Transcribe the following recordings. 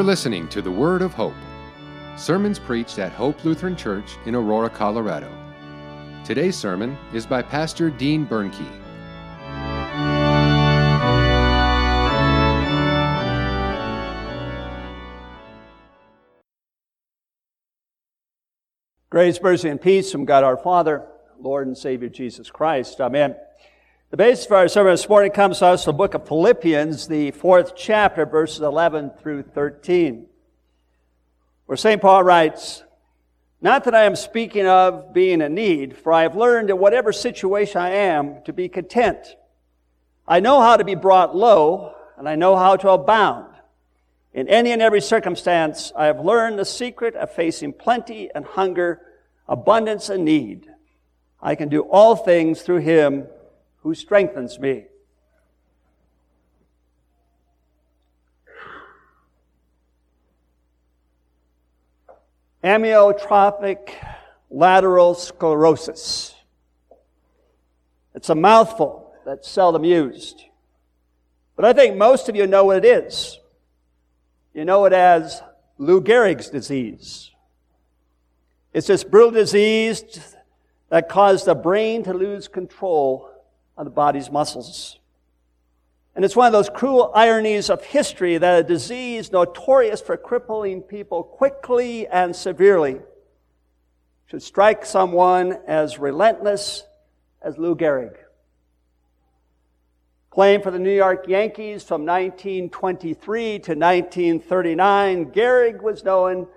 You're listening to The Word of Hope, sermons preached at Hope Lutheran Church in Aurora, Colorado. Today's sermon is by Pastor Dean Bernke. Grace, mercy, and peace from God our Father, Lord and Savior Jesus Christ. Amen. The basis for our sermon this morning comes to us from the book of Philippians, the 4th chapter, verses 11 through 13, where St. Paul writes, "Not that I am speaking of being in need, for I have learned in whatever situation I am to be content. I know how to be brought low, and I know how to abound. In any and every circumstance, I have learned the secret of facing plenty and hunger, abundance and need. I can do all things through Him who strengthens me." Amyotrophic lateral sclerosis. It's a mouthful that's seldom used, but I think most of you know what it is. You know it as Lou Gehrig's disease. It's this brutal disease that caused the brain to lose control on the body's muscles. And it's one of those cruel ironies of history that a disease notorious for crippling people quickly and severely should strike someone as relentless as Lou Gehrig. Playing for the New York Yankees from 1923 to 1939, Gehrig was known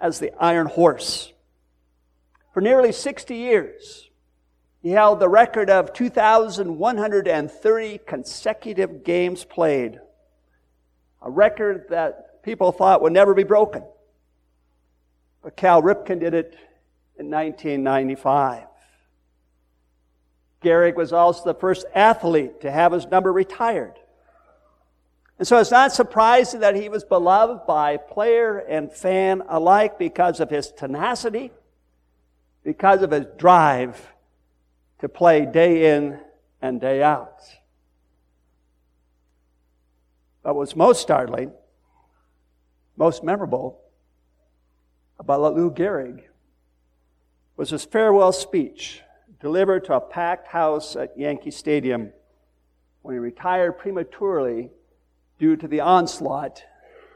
as the Iron Horse. For nearly 60 years, he held the record of 2,130 consecutive games played, a record that people thought would never be broken. But Cal Ripken did it in 1995. Gehrig was also the first athlete to have his number retired. And so it's not surprising that he was beloved by player and fan alike because of his tenacity, because of his drive to play day in and day out. But what's most startling, most memorable about Lou Gehrig was his farewell speech delivered to a packed house at Yankee Stadium when he retired prematurely due to the onslaught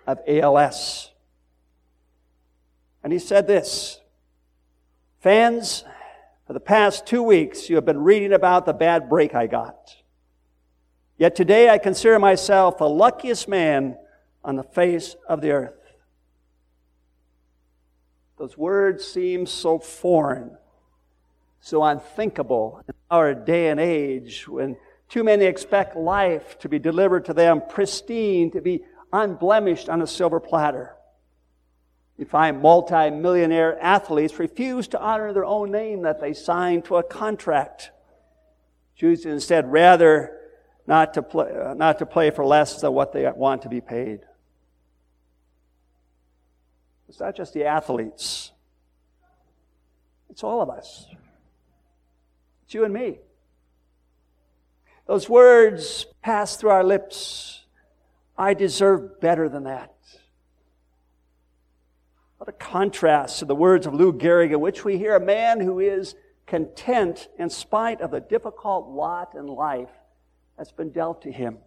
of ALS. And he said this, "Fans, for the past 2 weeks, you have been reading about the bad break I got. Yet today I consider myself the luckiest man on the face of the earth." Those words seem so foreign, so unthinkable in our day and age when too many expect life to be delivered to them pristine, to be unblemished on a silver platter. You find multi-millionaire athletes refuse to honor their own name that they signed to a contract, choosing instead rather not to play for less than what they want to be paid. It's not just the athletes. It's all of us. It's you and me. Those words pass through our lips. I deserve better than that. What a contrast to the words of Lou Gehrig, in which we hear a man who is content in spite of the difficult lot in life that's been dealt to him.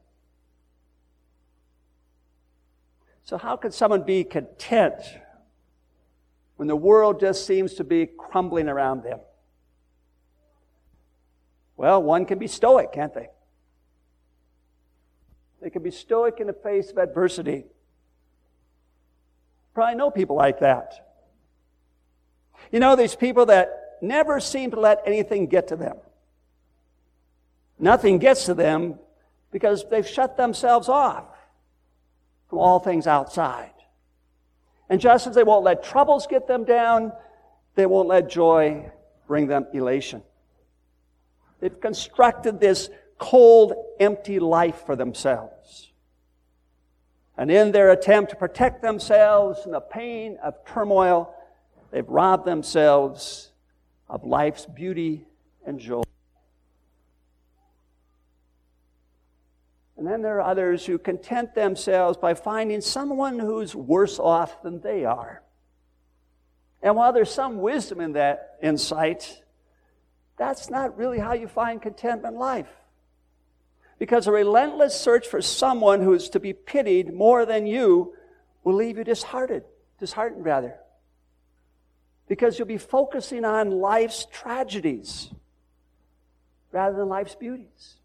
So how can someone be content when the world just seems to be crumbling around them? Well, one can be stoic, can't they? They can be stoic in the face of adversity. Probably know people like that. You know, these people that never seem to let anything get to them. Nothing gets to them because they've shut themselves off from all things outside. And just as they won't let troubles get them down, they won't let joy bring them elation. They've constructed this cold, empty life for themselves. And in their attempt to protect themselves from the pain of turmoil, they've robbed themselves of life's beauty and joy. And then there are others who content themselves by finding someone who's worse off than they are. And while there's some wisdom in that insight, that's not really how you find contentment in life. Because a relentless search for someone who's to be pitied more than you will leave you disheartened. Because you'll be focusing on life's tragedies rather than life's beauties.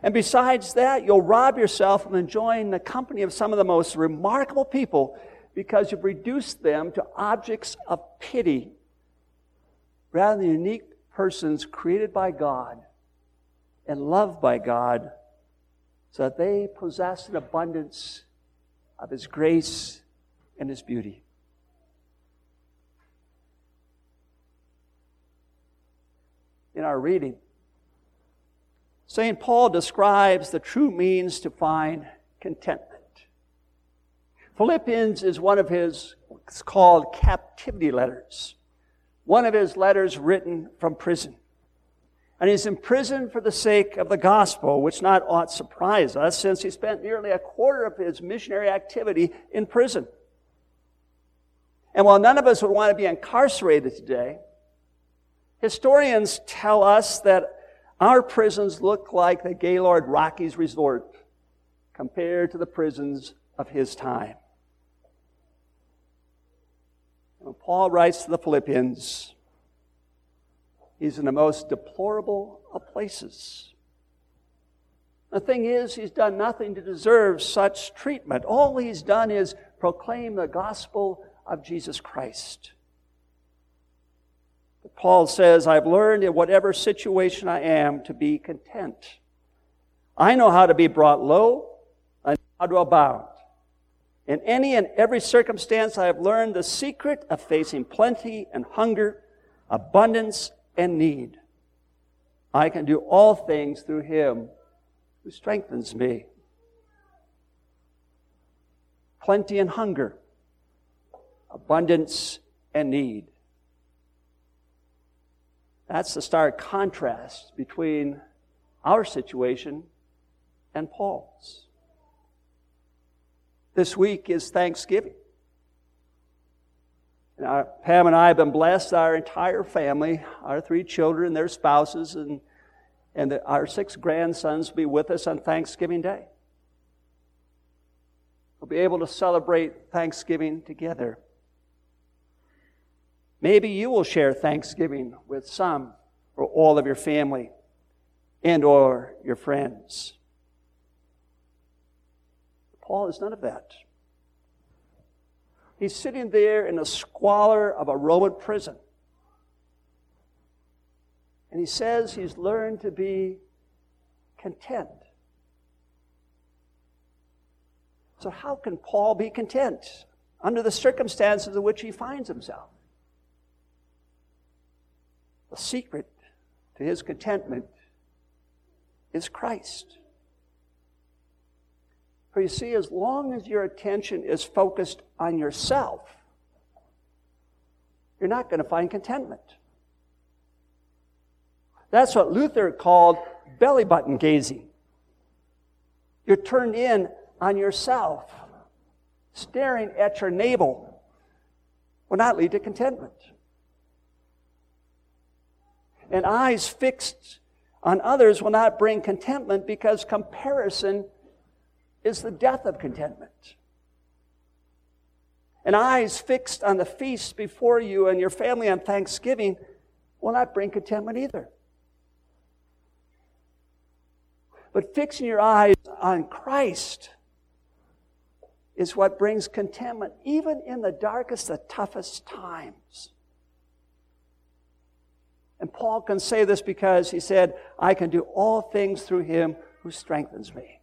And besides that, you'll rob yourself from enjoying the company of some of the most remarkable people because you've reduced them to objects of pity rather than unique persons created by God and loved by God so that they possess an abundance of His grace and His beauty. In our reading, St. Paul describes the true means to find contentment. Philippians is one of his, it's called captivity letters, one of his letters written from prison. And he's imprisoned for the sake of the gospel, which not ought surprise us, since he spent nearly a quarter of his missionary activity in prison. And while none of us would want to be incarcerated today, historians tell us that our prisons look like the Gaylord Rockies Resort compared to the prisons of his time. When Paul writes to the Philippians, he's in the most deplorable of places. The thing is, he's done nothing to deserve such treatment. All he's done is proclaim the gospel of Jesus Christ. Paul says, I've learned in whatever situation I am to be content. I know how to be brought low, I know how to abound. In any and every circumstance, I have learned the secret of facing plenty and hunger, abundance and need. I can do all things through Him who strengthens me. Plenty and hunger, abundance and need. That's the stark contrast between our situation and Paul's. This week is Thanksgiving. And Pam and I have been blessed, our entire family, our three children, their spouses, and our six grandsons will be with us on Thanksgiving Day. We'll be able to celebrate Thanksgiving together. Maybe you will share Thanksgiving with some or all of your family and or your friends. Paul is none of that. He's sitting there in the squalor of a Roman prison. And he says he's learned to be content. So how can Paul be content under the circumstances in which he finds himself? The secret to his contentment is Christ. For you see, as long as your attention is focused on yourself, you're not going to find contentment. That's what Luther called belly button gazing. You're turned in on yourself, staring at your navel will not lead to contentment. And eyes fixed on others will not bring contentment because comparison is the death of contentment. And eyes fixed on the feast before you and your family on Thanksgiving will not bring contentment either. But fixing your eyes on Christ is what brings contentment even in the darkest, the toughest times. And Paul can say this because he said, I can do all things through Him who strengthens me.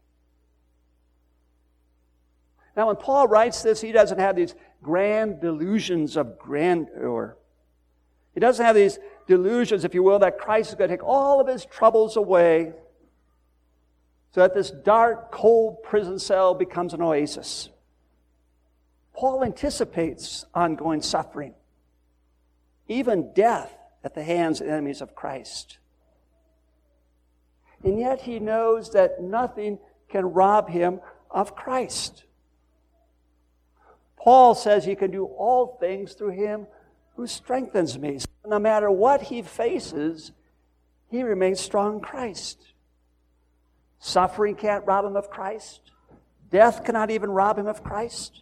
Now, when Paul writes this, he doesn't have these grand delusions of grandeur. He doesn't have these delusions, if you will, that Christ is going to take all of his troubles away so that this dark, cold prison cell becomes an oasis. Paul anticipates ongoing suffering, even death, at the hands of the enemies of Christ. And yet he knows that nothing can rob him of Christ. Paul says he can do all things through him who strengthens me. So no matter what he faces, he remains strong in Christ. Suffering can't rob him of Christ. Death cannot even rob him of Christ.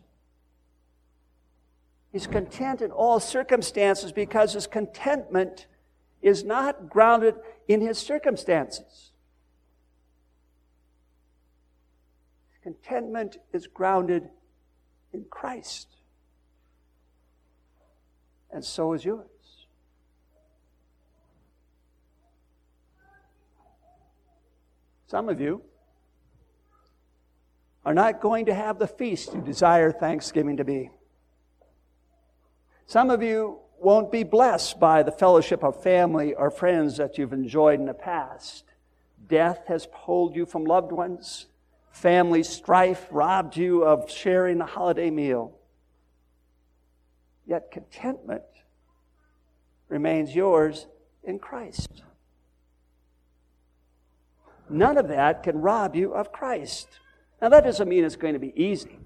He's content in all circumstances because his contentment is not grounded in his circumstances. Contentment is grounded in Christ. And so is yours. Some of you are not going to have the feast you desire Thanksgiving to be. Some of you won't be blessed by the fellowship of family or friends that you've enjoyed in the past. Death has pulled you from loved ones. Family strife robbed you of sharing a holiday meal. Yet contentment remains yours in Christ. None of that can rob you of Christ. Now that doesn't mean it's going to be easy,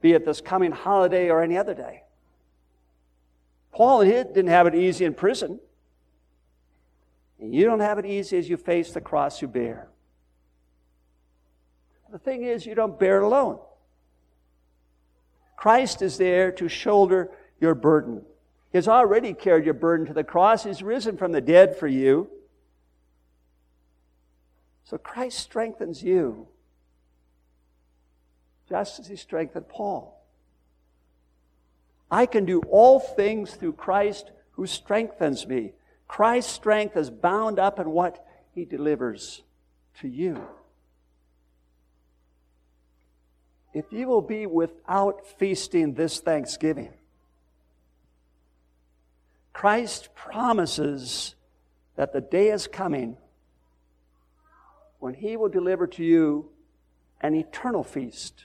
be it this coming holiday or any other day. Paul didn't have it easy in prison. And you don't have it easy as you face the cross you bear. The thing is, you don't bear it alone. Christ is there to shoulder your burden. He has already carried your burden to the cross. He's risen from the dead for you. So Christ strengthens you, just as he strengthened Paul. I can do all things through Christ who strengthens me. Christ's strength is bound up in what he delivers to you. If you will be without feasting this Thanksgiving, Christ promises that the day is coming when he will deliver to you an eternal feast.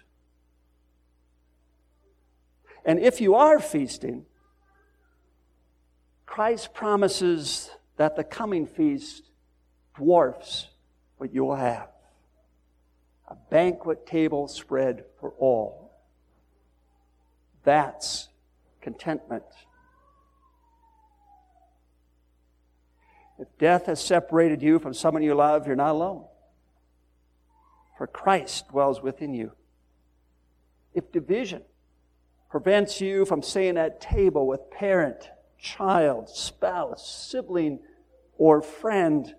And if you are feasting, Christ promises that the coming feast dwarfs what you will have. A banquet table spread for all. That's contentment. If death has separated you from someone you love, you're not alone, for Christ dwells within you. If division prevents you from sitting at table with parent, child, spouse, sibling, or friend,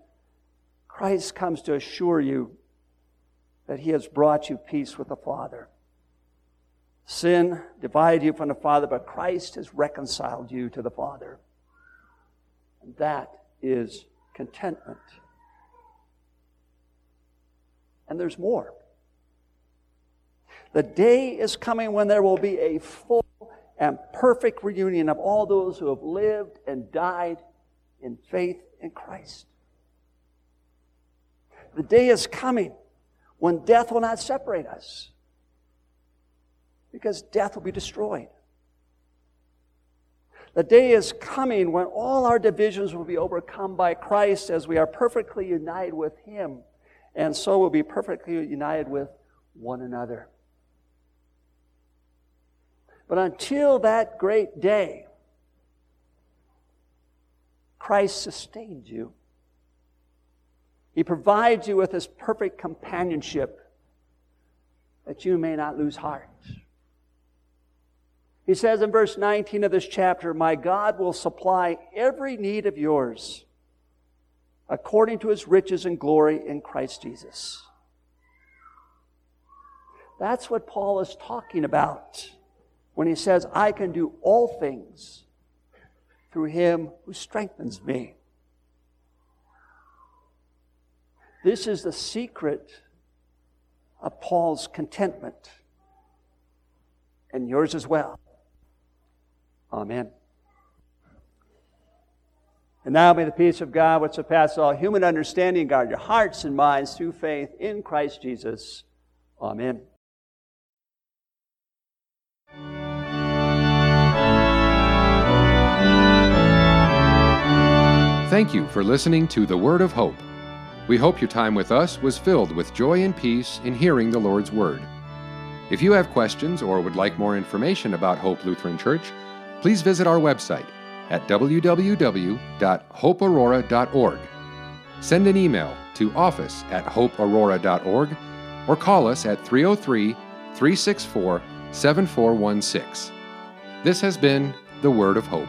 Christ comes to assure you that he has brought you peace with the Father. Sin divided you from the Father, but Christ has reconciled you to the Father. And that is contentment. And there's more. The day is coming when there will be a full and perfect reunion of all those who have lived and died in faith in Christ. The day is coming when death will not separate us, because death will be destroyed. The day is coming when all our divisions will be overcome by Christ, as we are perfectly united with him, and so will be perfectly united with one another. But until that great day, Christ sustains you. He provides you with his perfect companionship that you may not lose heart. He says in verse 19 of this chapter, "My God will supply every need of yours according to his riches and glory in Christ Jesus." That's what Paul is talking about when he says, "I can do all things through him who strengthens me." This is the secret of Paul's contentment, and yours as well. Amen. And now may the peace of God, which surpasses all human understanding, guard your hearts and minds through faith in Christ Jesus. Amen. Thank you for listening to The Word of Hope. We hope your time with us was filled with joy and peace in hearing the Lord's Word. If you have questions or would like more information about Hope Lutheran Church, please visit our website at www.hopeaurora.org. Send an email to office@hopeaurora.org or call us at 303-364-7416. This has been the Word of Hope.